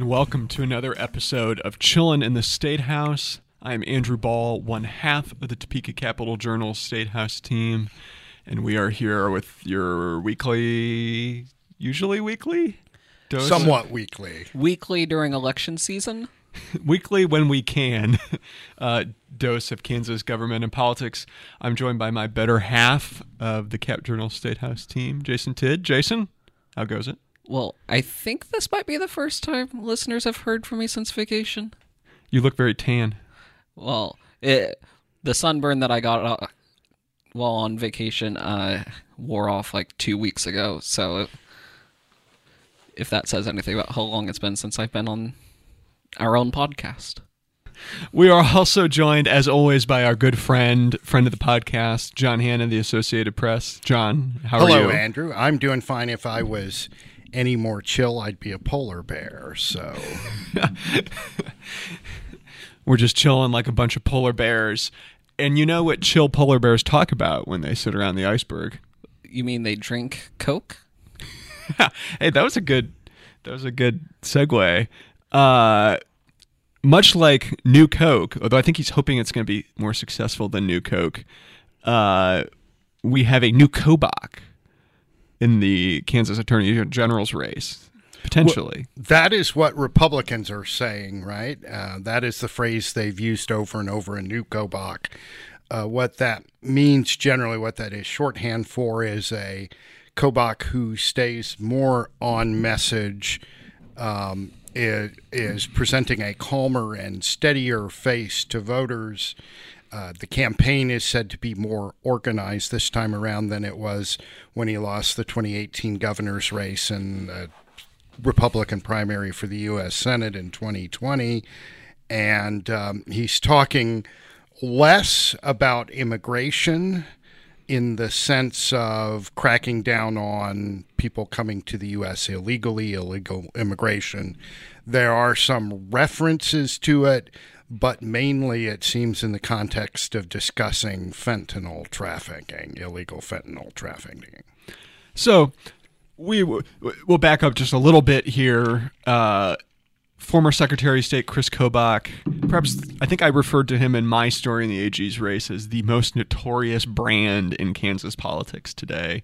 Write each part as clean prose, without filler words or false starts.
and welcome to another episode of Chillin' in the Statehouse. I'm Andrew Bahl, one half of the Topeka Capital Journal Statehouse team, and we are here with your weekly, usually weekly? Weekly during election season? Weekly when we can, dose of Kansas government and politics. I'm joined by my better half of the Cap Journal Statehouse team, Jason Tidd. Jason, how goes it? Well, I think this might be the first time listeners have heard from me since vacation. You look very tan. Well, the sunburn that I got while on vacation wore off like 2 weeks ago. So if that says anything about how long it's been since I've been on our own podcast. We are also joined, as always, by our good friend of the podcast, John Hanna, the Associated Press. John, how are you? Hello, Andrew. I'm doing fine. If I was any more chill, I'd be a polar bear, so... We're just chilling like a bunch of polar bears. And you know what chill polar bears talk about when they sit around the iceberg? You mean they drink Coke? Hey, that was a good segue. Much like New Coke, although I think he's hoping it's going to be more successful than New Coke, we have a new Kobach in the Kansas Attorney General's race, potentially. Well, that is what Republicans are saying, right? That is the phrase they've used over and over, a new Kobach. What that means generally, what that is shorthand for, is a Kobach who stays more on message, is presenting a calmer and steadier face to voters. The campaign is said to be more organized this time around than it was when he lost the 2018 governor's race and the Republican primary for the U.S. Senate in 2020. And he's talking less about immigration in the sense of cracking down on people coming to the U.S. illegally, illegal immigration. There are some references to it, but mainly it seems in the context of discussing fentanyl trafficking, illegal fentanyl trafficking. So we'll back up just a little bit here. Former Secretary of State Kris Kobach, perhaps I think I referred to him in my story in the AG's race as the most notorious brand in Kansas politics today.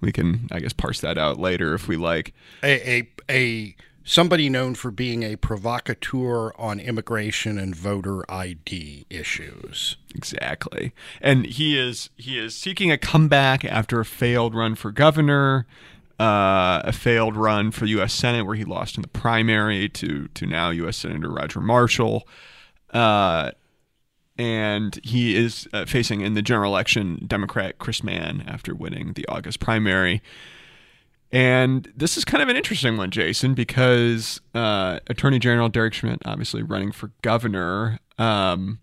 We can, I guess, parse that out later if we like. Somebody known for being a provocateur on immigration and voter ID issues. Exactly. And he is seeking a comeback after a failed run for governor. A failed run for U.S. Senate where he lost in the primary to now U.S. Senator Roger Marshall. And he is facing in the general election Democrat Chris Mann after winning the August primary. And this is kind of an interesting one, Jason, because Attorney General Derek Schmidt obviously running for governor. And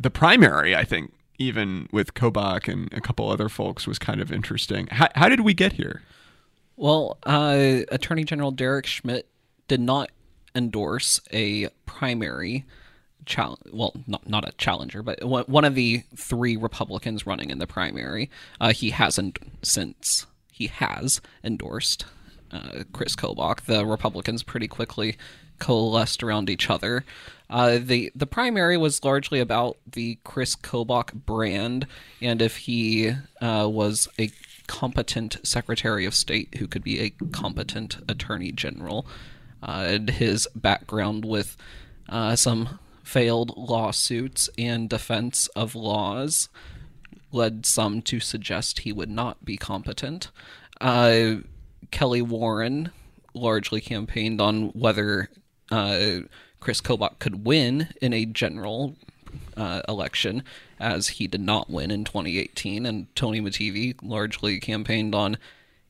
the primary, I think, even with Kobach and a couple other folks, was kind of interesting. How did we get here? Well, Attorney General Derek Schmidt did not endorse a primary not a challenger, but one of the three Republicans running in the primary. He has endorsed Kris Kobach. The Republicans pretty quickly coalesced around each other. The primary was largely about the Kris Kobach brand and if he was a competent Secretary of State who could be a competent Attorney General, and his background with some failed lawsuits and defense of laws led some to suggest he would not be competent. Kelly Warren largely campaigned on whether Kris Kobach could win in a general election, as he did not win in 2018, and Tony Mativi largely campaigned on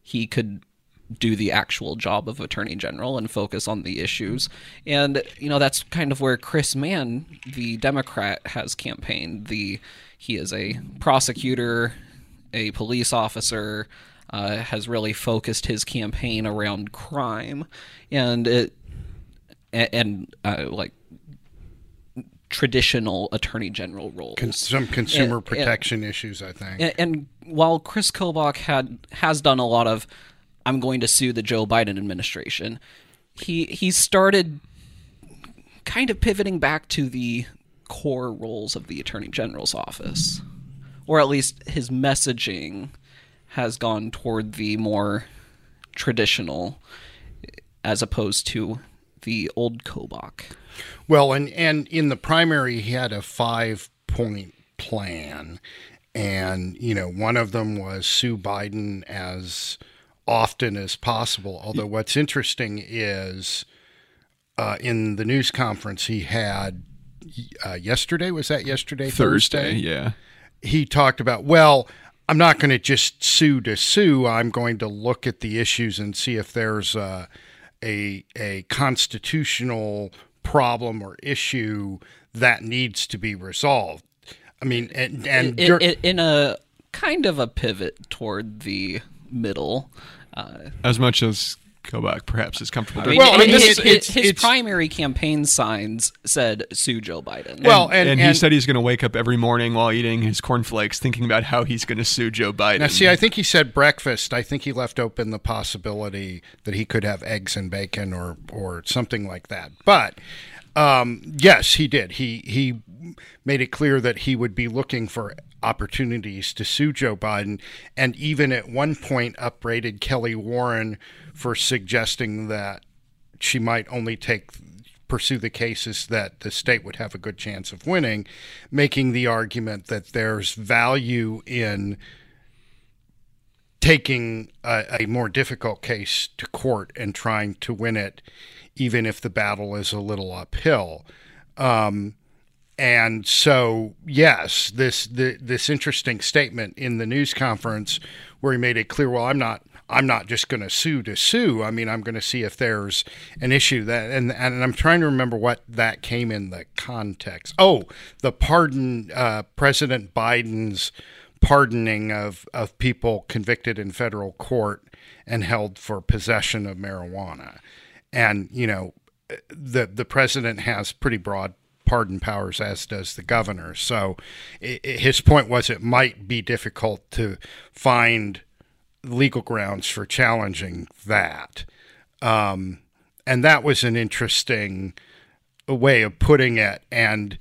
he could do the actual job of Attorney General and focus on the issues. And, you know, that's kind of where Chris Mann, the Democrat, has campaigned. He is a prosecutor, a police officer, has really focused his campaign around crime, and traditional attorney general roles. Some consumer protection issues, I think. And while Kris Kobach has done a lot of, I'm going to sue the Joe Biden administration, he started kind of pivoting back to the core roles of the Attorney General's office, or at least his messaging has gone toward the more traditional as opposed to the old Kobach. Well, and in the primary, he had a 5-point plan. And, you know, one of them was sue Biden as often as possible. Although what's interesting is in the news conference he had yesterday, was that yesterday? Thursday, yeah. He talked about, well, I'm not going to just sue to sue. I'm going to look at the issues and see if there's a constitutional problem or issue that needs to be resolved. I mean, and in a kind of a pivot toward the middle, as much as Kobach perhaps is comfortable. I mean, well, I mean, his primary campaign signs said "Sue Joe Biden." Well, and he said he's going to wake up every morning while eating his cornflakes, thinking about how he's going to sue Joe Biden. Now, see, I think he said breakfast. I think he left open the possibility that he could have eggs and bacon or something like that. But yes, he did. He made it clear that he would be looking for opportunities to sue Joe Biden, and even at one point upbraided Kelly Warren for suggesting that she might only pursue the cases that the state would have a good chance of winning, making the argument that there's value in taking a more difficult case to court and trying to win it, even if the battle is a little uphill. And so, yes, this interesting statement in the news conference where he made it clear, well, I'm not just going to sue to sue. I mean, I'm going to see if there's an issue that, and I'm trying to remember what that came in the context. Oh, the pardon, President Biden's pardoning of people convicted in federal court and held for possession of marijuana. And, you know, the president has pretty broad pardon powers, as does the governor. So his point was it might be difficult to find legal grounds for challenging that. And that was an interesting way of putting it. And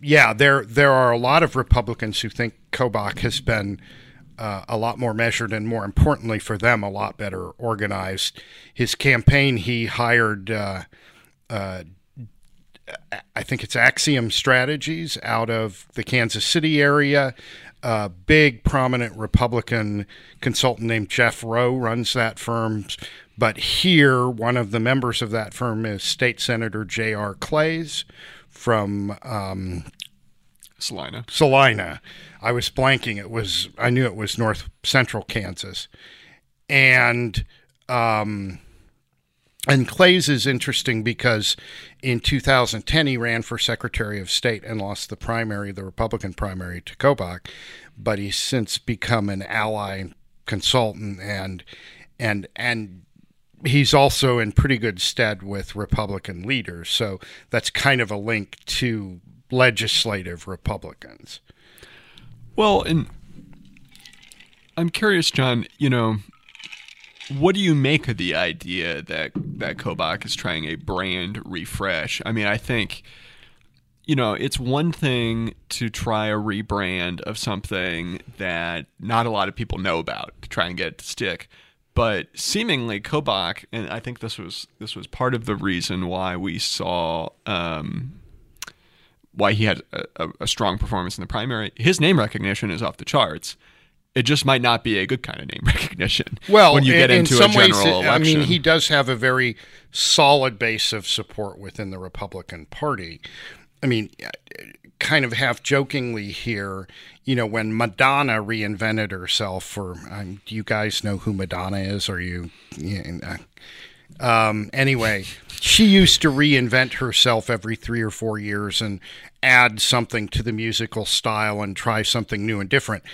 yeah, there are a lot of Republicans who think Kobach has been a lot more measured and, more importantly for them, a lot better organized. His campaign, he hired I think it's Axiom Strategies out of the Kansas City area. A big, prominent Republican consultant named Jeff Rowe runs that firm. But here, one of the members of that firm is State Senator J.R. Clays from Salina. I was blanking. I knew it was north central Kansas. And Clays is interesting because in 2010, he ran for Secretary of State and lost the primary, the Republican primary, to Kobach, but he's since become an ally consultant, and he's also in pretty good stead with Republican leaders. So that's kind of a link to legislative Republicans. Well, and I'm curious, John, you know, what do you make of the idea that Kobach is trying a brand refresh? I mean, I think, you know, it's one thing to try a rebrand of something that not a lot of people know about to try and get it to stick. But seemingly Kobach, and I think this was part of the reason why we saw why he had a strong performance in the primary, his name recognition is off the charts. It just might not be a good kind of name recognition. Well, when you get into a general election. I mean, he does have a very solid base of support within the Republican Party. I mean, kind of half jokingly here, you know, when Madonna reinvented herself for, do you guys know who Madonna is? Or you? Anyway, she used to reinvent herself every 3 or 4 years and add something to the musical style and try something new and different.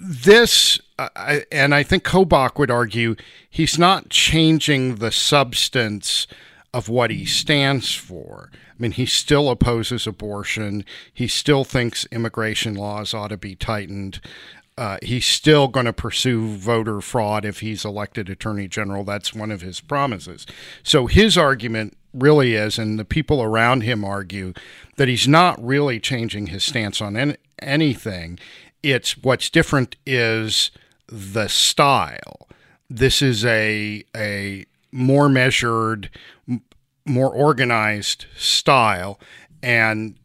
This, and I think Kobach would argue, he's not changing the substance of what he stands for. I mean, he still opposes abortion. He still thinks immigration laws ought to be tightened. he's still going to pursue voter fraud if he's elected attorney general. That's one of his promises. So his argument really is, and the people around him argue, that he's not really changing his stance on anything. It's what's different is the style. This is a more measured, more organized style. And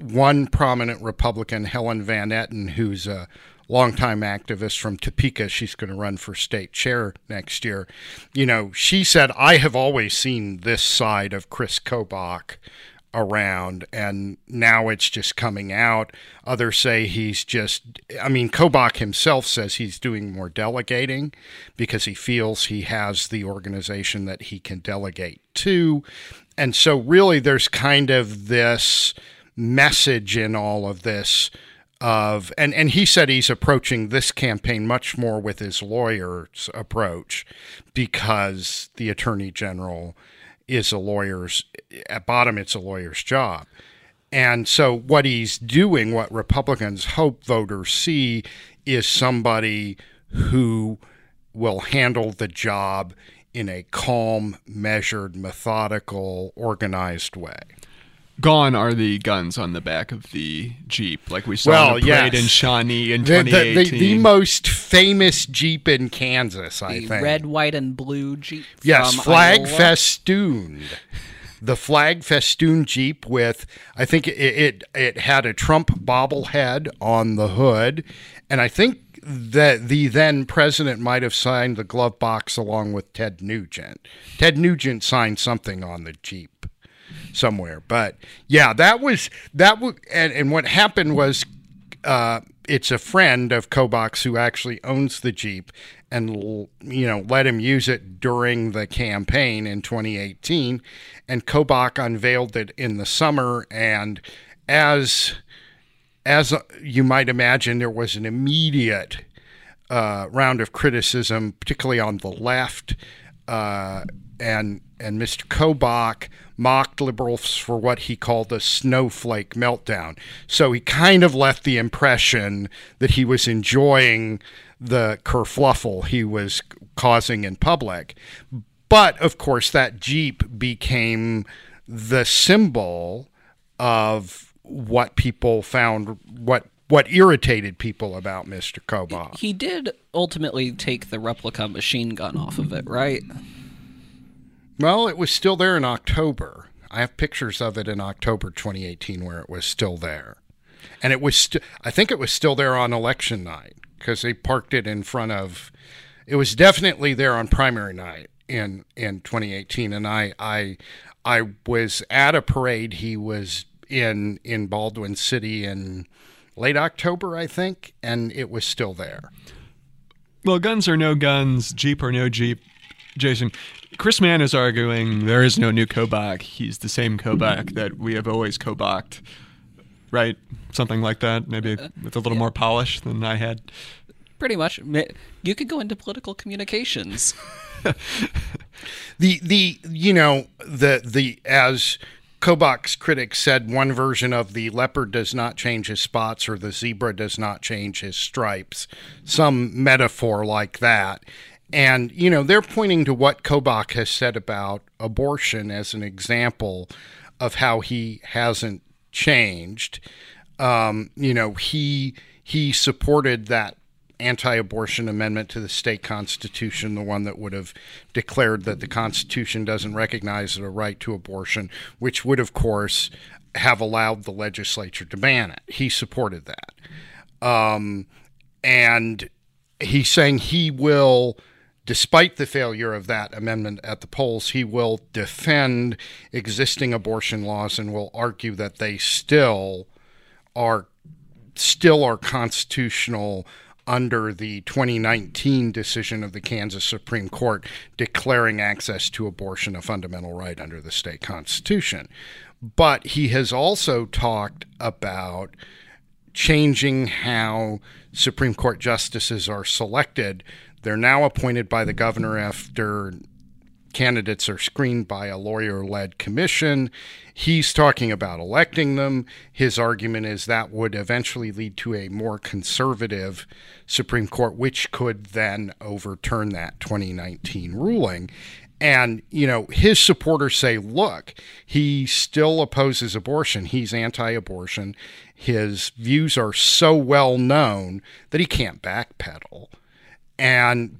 one prominent Republican, Helen Van Etten, who's a longtime activist from Topeka, she's going to run for state chair next year. You know, she said, I have always seen this side of Kris Kobach around, and now it's just coming out. Others say he's just, I mean, Kobach himself says he's doing more delegating because he feels he has the organization that he can delegate to. And so really there's kind of this message in all of this of, and he said he's approaching this campaign much more with his lawyer's approach because the attorney general is a lawyer's, at bottom, it's a lawyer's job. And so what he's doing, what Republicans hope voters see, is somebody who will handle the job in a calm, measured, methodical, organized way. Gone are the guns on the back of the Jeep, like we saw in the parade in Shawnee in 2018. The most famous Jeep in Kansas, I think. Red, white, and blue Jeep. Yes, flag festooned. The flag festooned Jeep with, I think it had a Trump bobblehead on the hood, and I think that the then president might have signed the glove box along with Ted Nugent. Ted Nugent signed something on the Jeep somewhere, but yeah, that was, and what happened was, it's a friend of Kobach's who actually owns the Jeep, and let him use it during the campaign in 2018, and Kobach unveiled it in the summer, and as you might imagine, there was an immediate round of criticism, particularly on the left, and Mr. Kobach mocked liberals for what he called the snowflake meltdown. So he kind of left the impression that he was enjoying the kerfluffle he was causing in public. But, of course, that Jeep became the symbol of what people found, what irritated people about Mr. Kobach. He did ultimately take the replica machine gun off of it, right? Well, it was still there in October. I have pictures of it in October 2018 where it was still there. And it was I think it was still there on election night because they parked it in front of – it was definitely there on primary night in 2018. And I was at a parade he was in Baldwin City in late October, I think, and it was still there. Well, guns or no guns, Jeep or no Jeep, Jason – Chris Mann is arguing there is no new Kobach. He's the same Kobach that we have always Kobached, right? Something like that, maybe with a little more polish than I had. Pretty much. You could go into political communications. As Kobach's critics said, one version of the leopard does not change his spots or the zebra does not change his stripes. Some metaphor like that. And, they're pointing to what Kobach has said about abortion as an example of how he hasn't changed. He supported that anti-abortion amendment to the state constitution, the one that would have declared that the Constitution doesn't recognize the right to abortion, which would, of course, have allowed the legislature to ban it. He supported that. And he's saying he will... Despite the failure of that amendment at the polls, he will defend existing abortion laws and will argue that they still are constitutional under the 2019 decision of the Kansas Supreme Court declaring access to abortion a fundamental right under the state constitution. But he has also talked about changing how Supreme Court justices are selected. They're now appointed by the governor after candidates are screened by a lawyer-led commission. He's talking about electing them. His argument is that would eventually lead to a more conservative Supreme Court, which could then overturn that 2019 ruling. And, you know, his supporters say, look, he still opposes abortion. He's anti-abortion. His views are so well known that he can't backpedal.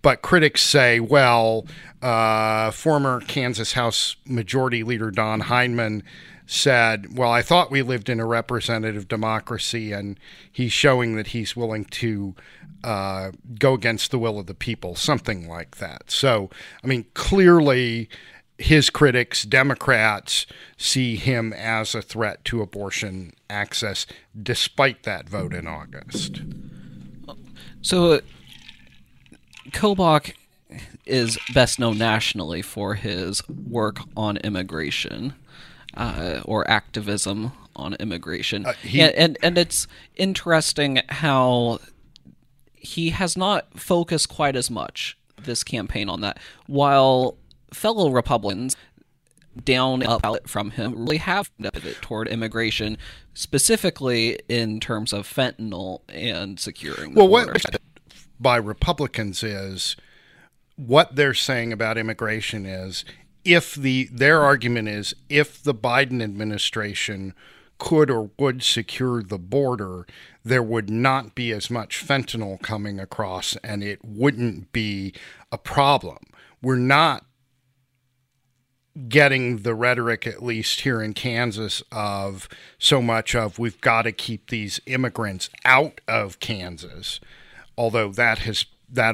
But critics say, well, former Kansas House Majority Leader Don Heinman said, well, I thought we lived in a representative democracy, and he's showing that he's willing to go against the will of the people, something like that. So, I mean, clearly his critics, Democrats, see him as a threat to abortion access, despite that vote in August. So, Kobach is best known nationally for his work on immigration or activism on immigration. And it's interesting how he has not focused quite as much this campaign on that, while fellow Republicans down up from him really have pivoted toward immigration, specifically in terms of fentanyl and securing the border. By Republicans is what they're saying about immigration is if their argument is if the Biden administration could or would secure the border, there would not be as much fentanyl coming across and it wouldn't be a problem. We're not getting the rhetoric, at least here in Kansas, of so much of we've got to keep these immigrants out of Kansas. Although that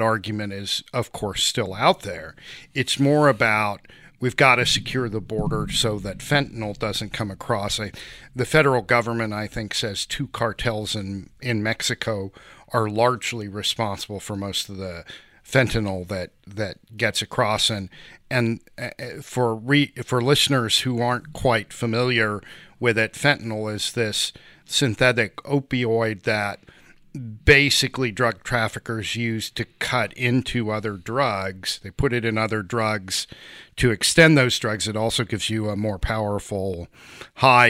argument is, of course, still out there. It's more about we've got to secure the border so that fentanyl doesn't come across. The federal government, I think, says two cartels in Mexico are largely responsible for most of the fentanyl that gets across. And for listeners who aren't quite familiar with it, fentanyl is this synthetic opioid that basically drug traffickers use to cut into other drugs. They put it in other drugs to extend those drugs. It also gives you a more powerful high.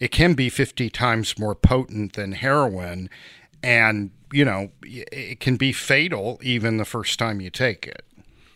It can be 50 times more potent than heroin, and, you know, it can be fatal even the first time you take it.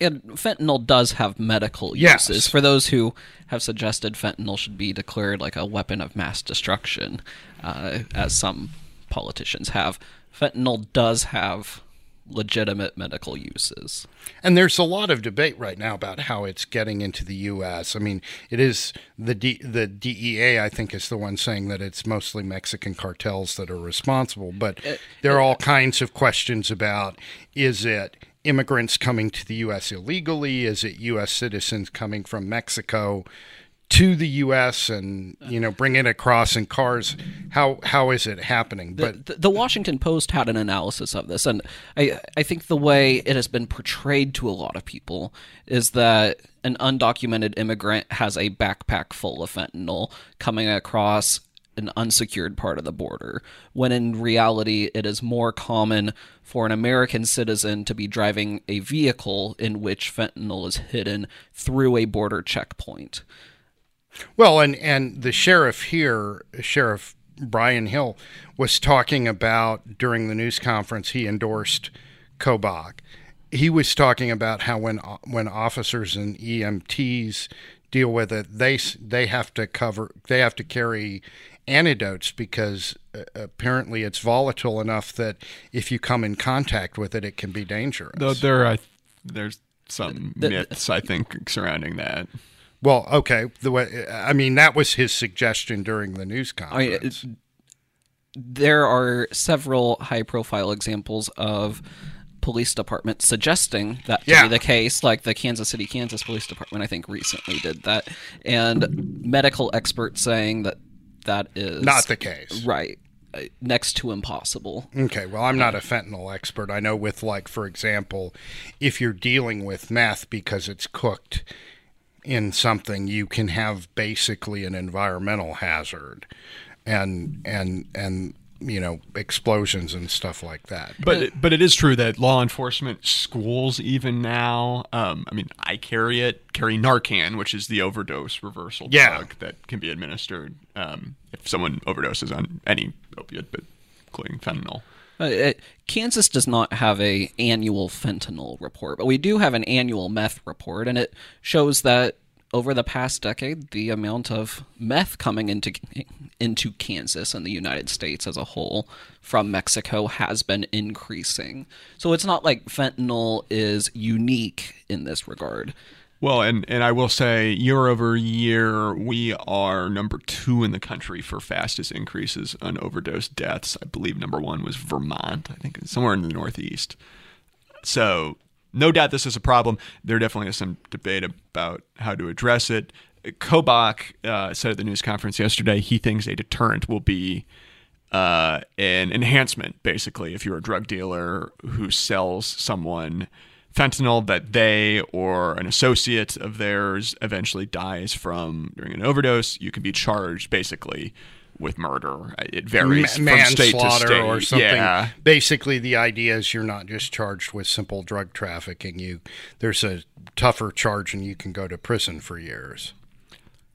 And fentanyl does have medical uses. Yes. For those who have suggested fentanyl should be declared like a weapon of mass destruction, as some politicians have, fentanyl does have legitimate medical uses. And there's a lot of debate right now about how it's getting into the U.S. I mean, it is the DEA, I think, is the one saying that it's mostly Mexican cartels that are responsible. But there are all kinds of questions about, is it immigrants coming to the U.S. illegally? Is it U.S. citizens coming from Mexico to the U.S. and, you know, bring it across in cars? How is it happening? But the Washington Post had an analysis of this, and I think the way it has been portrayed to a lot of people is that an undocumented immigrant has a backpack full of fentanyl coming across an unsecured part of the border, when in reality it is more common for an American citizen to be driving a vehicle in which fentanyl is hidden through a border checkpoint. Well, and the sheriff here, Sheriff Brian Hill, was talking about during the news conference, he endorsed Kobach. He was talking about how when officers and EMTs deal with it, they have to carry antidotes because apparently it's volatile enough that if you come in contact with it, it can be dangerous. Though there's some myths, I think, surrounding that. Well, okay. That was his suggestion during the news conference. There are several high-profile examples of police departments suggesting that to be the case, like the Kansas City Police Department, I think, recently did that, and medical experts saying that is not the case. Right. Next to impossible. Okay, well, I'm not a fentanyl expert. I know with, like, for example, if you're dealing with meth because it's cooked in something, you can have basically an environmental hazard, and you know, explosions and stuff like that. But it is true that law enforcement schools even now, I mean, I carry Narcan, which is the overdose reversal drug that can be administered if someone overdoses on any opiate, but including fentanyl. Kansas does not have a annual fentanyl report, but we do have an annual meth report, and it shows that over the past decade, the amount of meth coming into Kansas and the United States as a whole from Mexico has been increasing. So it's not like fentanyl is unique in this regard. Well, and I will say year over year, we are number 2 in the country for fastest increases on overdose deaths. I believe number 1 was Vermont, I think somewhere in the Northeast. So no doubt this is a problem. There definitely is some debate about how to address it. Kobach said at the news conference yesterday he thinks a deterrent will be an enhancement, basically, if you're a drug dealer who sells someone fentanyl that they or an associate of theirs eventually dies from during an overdose, you can be charged, basically, with murder. It varies from state to state. Or something. Yeah. Basically, the idea is you're not just charged with simple drug trafficking. There's a tougher charge, and you can go to prison for years.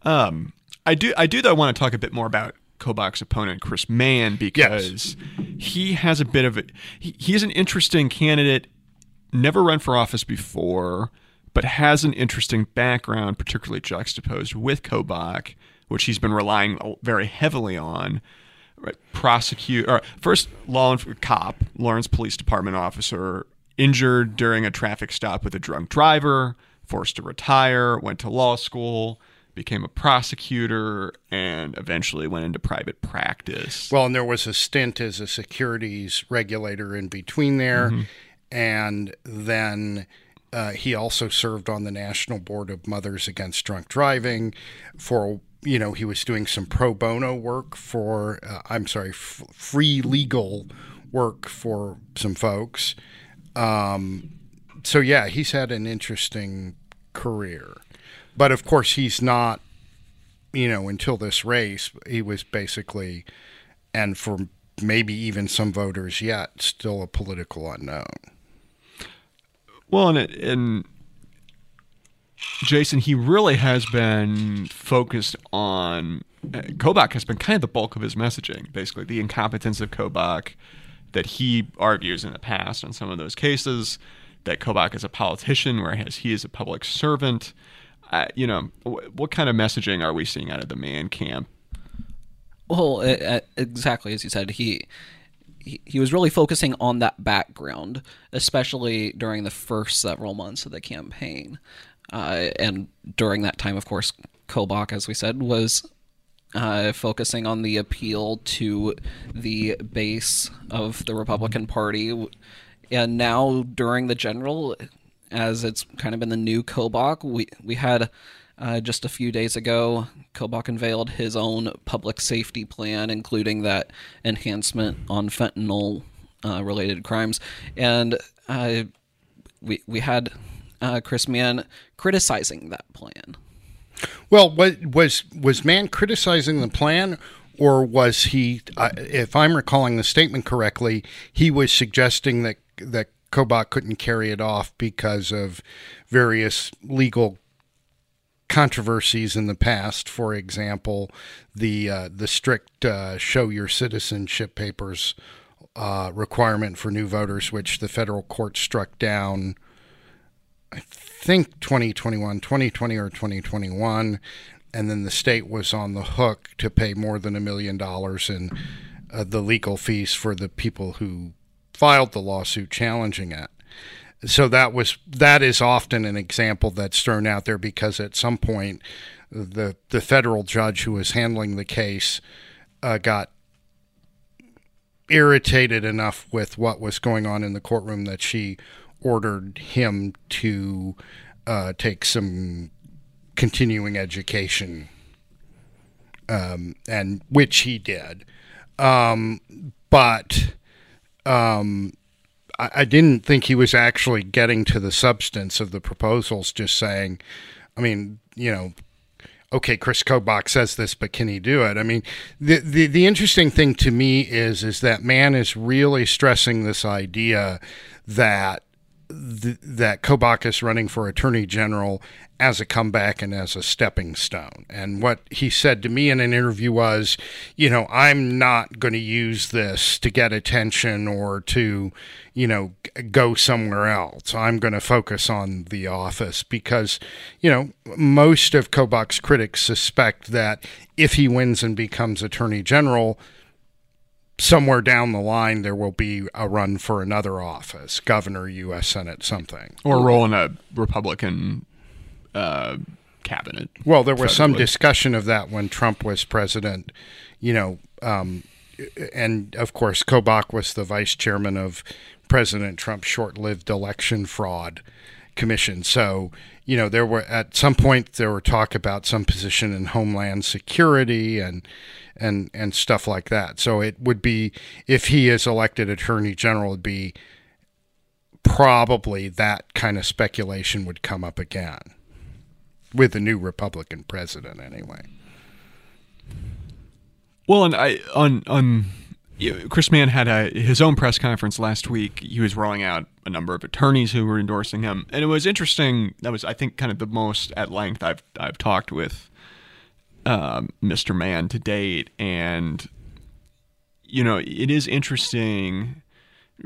I do though want to talk a bit more about Kobach's opponent, Chris Mann, because he has a bit of it. He's an interesting candidate. Never run for office before, but has an interesting background, particularly juxtaposed with Kobach, which he's been relying very heavily on, right? Lawrence Police Department officer, injured during a traffic stop with a drunk driver, forced to retire, went to law school, became a prosecutor, and eventually went into private practice. Well, and there was a stint as a securities regulator in between there, and then he also served on the National Board of Mothers Against Drunk Driving for a he was doing some pro bono work for, free legal work for some folks. So he's had an interesting career. But, of course, he's not, until this race, he was basically, and for maybe even some voters yet, still a political unknown. Well, and Jason, he really has been focused on Kobach has been kind of the bulk of his messaging, basically the incompetence of Kobach that he argues in the past on some of those cases, that Kobach is a politician, whereas he is a public servant. What kind of messaging are we seeing out of the Mann camp? Well, exactly as you said, he was really focusing on that background, especially during the first several months of the campaign. And during that time, of course, Kobach, as we said, was focusing on the appeal to the base of the Republican Party. And now during the general, as it's kind of been the new Kobach, we had just a few days ago, Kobach unveiled his own public safety plan, including that enhancement on fentanyl-related crimes. And we had Chris Mann criticizing that plan. Well, was Mann criticizing the plan, or was he, if I'm recalling the statement correctly, he was suggesting that Kobach couldn't carry it off because of various legal controversies in the past. For example, the strict show your citizenship papers requirement for new voters, which the federal court struck down, I think 2021, and then the state was on the hook to pay more than $1 million in the legal fees for the people who filed the lawsuit challenging it. So that is often an example that's thrown out there because at some point the federal judge who was handling the case got irritated enough with what was going on in the courtroom that she ordered him to take some continuing education, and which he did. I didn't think he was actually getting to the substance of the proposals, just saying, okay, Kris Kobach says this, but can he do it? I mean, the interesting thing to me is that Mann is really stressing this idea that that Kobach is running for attorney general as a comeback and as a stepping stone. And what he said to me in an interview was, you know, I'm not going to use this to get attention or to, you know, go somewhere else. I'm going to focus on the office because, you know, most of Kobach's critics suspect that if he wins and becomes attorney general, somewhere down the line, there will be a run for another office, governor, U.S. Senate, something. Or role in a Republican cabinet. Well, there was some discussion of that when Trump was president, you know, and of course, Kobach was the vice chairman of President Trump's short-lived election fraud commission. So, you know, there were at some point there were talk about some position in Homeland Security and stuff like that. So it would be, if he is elected attorney general, it'd be probably that kind of speculation would come up again with the new Republican president anyway. Well, and Chris Mann had his own press conference last week. He was rolling out a number of attorneys who were endorsing him, and it was interesting. That was, I think, kind of the most at length I've talked with Mr. Mann to date. And you know, it is interesting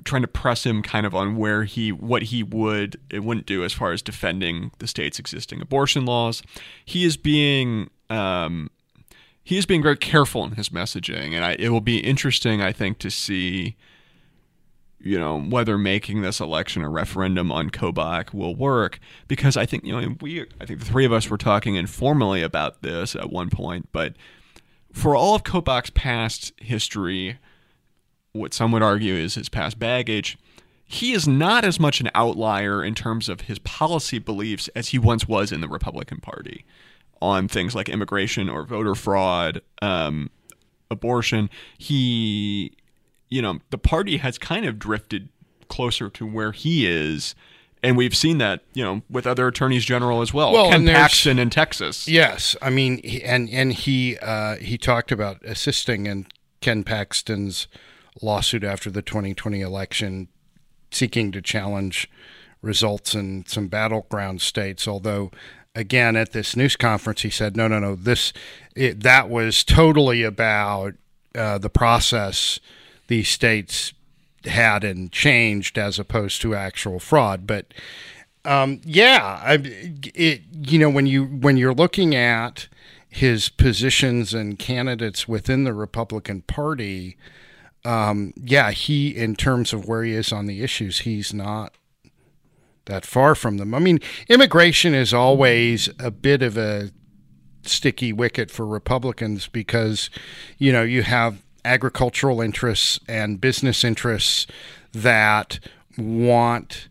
trying to press him kind of on where what he would and wouldn't do as far as defending the state's existing abortion laws. He is being very careful in his messaging, and it will be interesting, I think, to see, you know, whether making this election a referendum on Kobach will work. Because I think, you know, I think the three of us were talking informally about this at one point, but for all of Kobach's past history, what some would argue is his past baggage, he is not as much an outlier in terms of his policy beliefs as he once was in the Republican Party on things like immigration or voter fraud, abortion. He, you know, the party has kind of drifted closer to where he is. And we've seen that, you know, with other attorneys general as well. Ken Paxton in Texas. Yes. I mean, he talked about assisting in Ken Paxton's lawsuit after the 2020 election, seeking to challenge results in some battleground states, although again, at this news conference, he said, no, that was totally about the process these states had and changed as opposed to actual fraud. But you know, when you're looking at his positions and candidates within the Republican Party, he, in terms of where he is on the issues, he's not that far from them. I mean, immigration is always a bit of a sticky wicket for Republicans because, you know, you have agricultural interests and business interests that want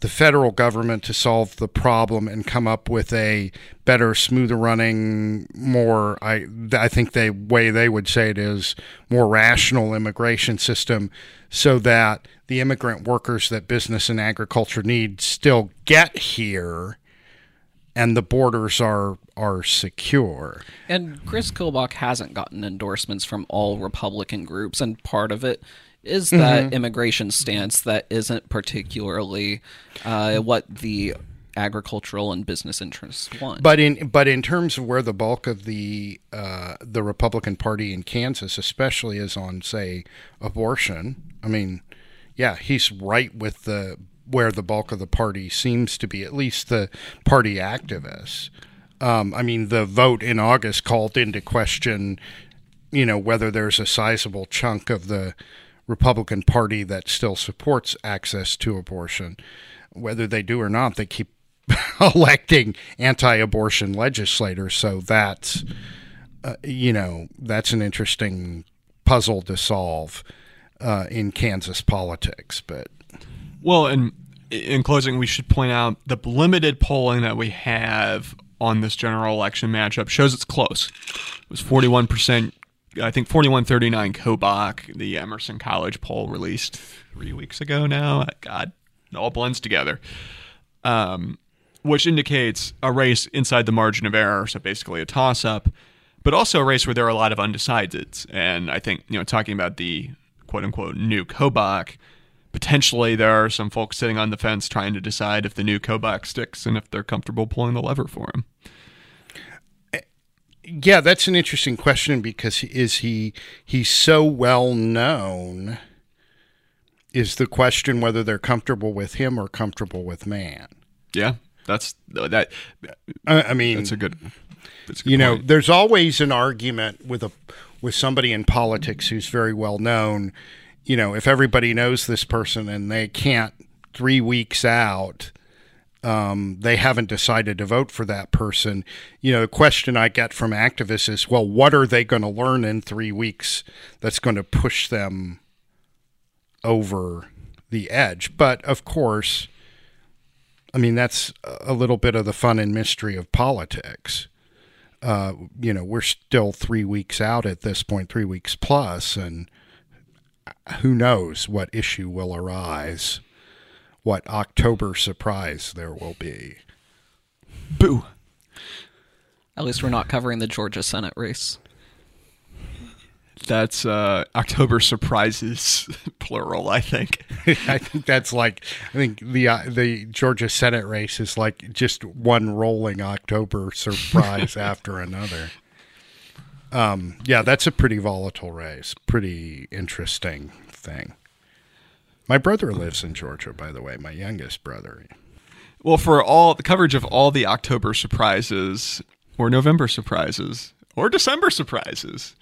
the federal government to solve the problem and come up with a better, smoother running, more, I think the way they would say it is, more rational immigration system so that the immigrant workers that business and agriculture need still get here and the borders are secure. And Kris Kobach hasn't gotten endorsements from all Republican groups, and part of it is that immigration stance that isn't particularly what the agricultural and business interests want. But in terms of where the bulk of the Republican Party in Kansas especially is on, say, abortion, I mean, yeah, he's right with where the bulk of the party seems to be, at least the party activists. I mean, the vote in August called into question, you know, whether there's a sizable chunk of the Republican Party that still supports access to abortion. Whether they do or not, they keep electing anti-abortion legislators. So that's, you know, that's an interesting puzzle to solve in Kansas politics. But well, and in closing, we should point out the limited polling that we have on this general election matchup shows it's close. It was 41%. I think 41-39 Kobach, the Emerson College poll released 3 weeks ago now. God, it all blends together. which indicates a race inside the margin of error, so basically a toss-up, but also a race where there are a lot of undecideds. And I think, you know, talking about the quote-unquote new Kobach, potentially there are some folks sitting on the fence trying to decide if the new Kobach sticks and if they're comfortable pulling the lever for him. Yeah, that's an interesting question because he's so well known is the question whether they're comfortable with him or comfortable with Mann. Yeah. That's I mean, that's a good you know, point. There's always an argument with somebody in politics who's very well known. You know, if everybody knows this person and they can't 3 weeks out, they haven't decided to vote for that person. You know, the question I get from activists is, well, what are they going to learn in 3 weeks that's going to push them over the edge? But of course, I mean, that's a little bit of the fun and mystery of politics. You know, we're still 3 weeks out at this point, 3 weeks plus, and who knows what issue will arise, what October surprise there will be. Boo. At least we're not covering the Georgia Senate race. That's October surprises, plural, I think. I think the Georgia Senate race is like just one rolling October surprise after another. Yeah, that's a pretty volatile race. Pretty interesting thing. My brother lives in Georgia, by the way, my youngest brother. Well, for all the coverage of all the October surprises or November surprises or December surprises,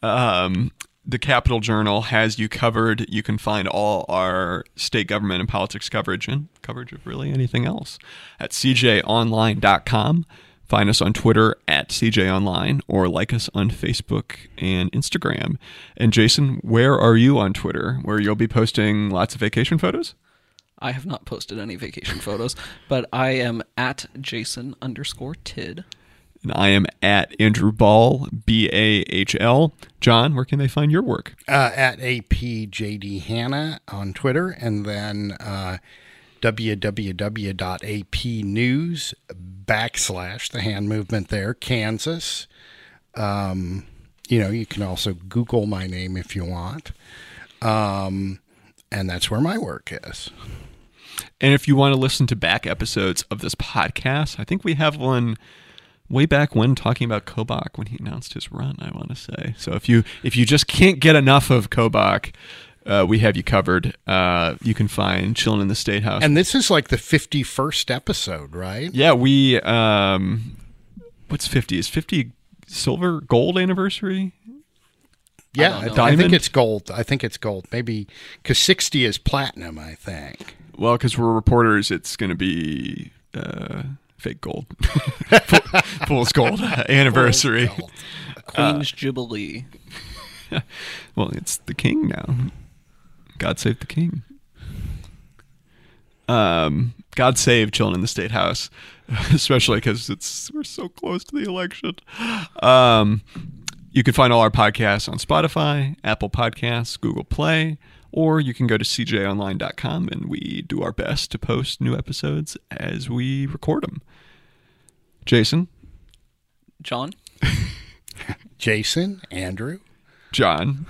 the Capital Journal has you covered. You can find all our state government and politics coverage and coverage of really anything else at cjonline.com. Find us on Twitter at cjonline or like us on Facebook and Instagram. And Jason, where are you on Twitter, where you'll be posting lots of vacation photos? I have not posted any vacation photos, but I am at Jason_Tidd. And I am at Andrew Bahl, B-A-H-L. John, where can they find your work? At APJD Hanna on Twitter, and then www.apnews.com/the hand movement there, Kansas. You know, you can also Google my name if you want. And that's where my work is. And if you want to listen to back episodes of this podcast, I think we have one way back when talking about Kobach when he announced his run, I want to say. So if you just can't get enough of Kobach, we have you covered. You can find Chillin' in the Statehouse. And this is like the 51st episode, right? Yeah, we what's 50? Is 50 silver, gold anniversary? Yeah, I think it's gold. Maybe because 60 is platinum, I think. Well, because we're reporters, it's going to be fake gold. Fool's gold anniversary. Fool's gold. Queen's Jubilee. Well, it's the king now. God save the king. God save Chillin' in the Statehouse, especially because we're so close to the election. You can find all our podcasts on Spotify, Apple Podcasts, Google Play, or you can go to cjonline.com, and we do our best to post new episodes as we record them. Jason? John? Jason? Andrew? John?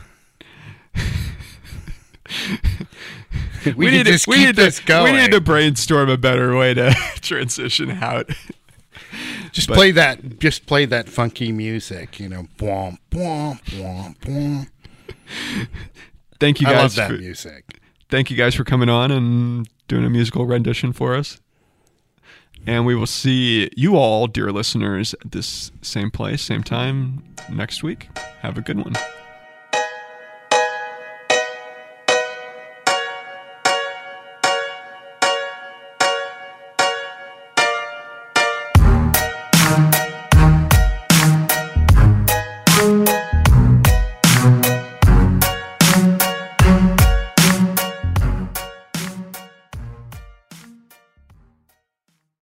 We need to brainstorm a better way to transition out. Just play that funky music, you know. Bwomp, bwomp, bwomp, bwomp. Thank you guys. I love that music. Thank you guys for coming on and doing a musical rendition for us. And we will see you all, dear listeners, at this same place, same time next week. Have a good one.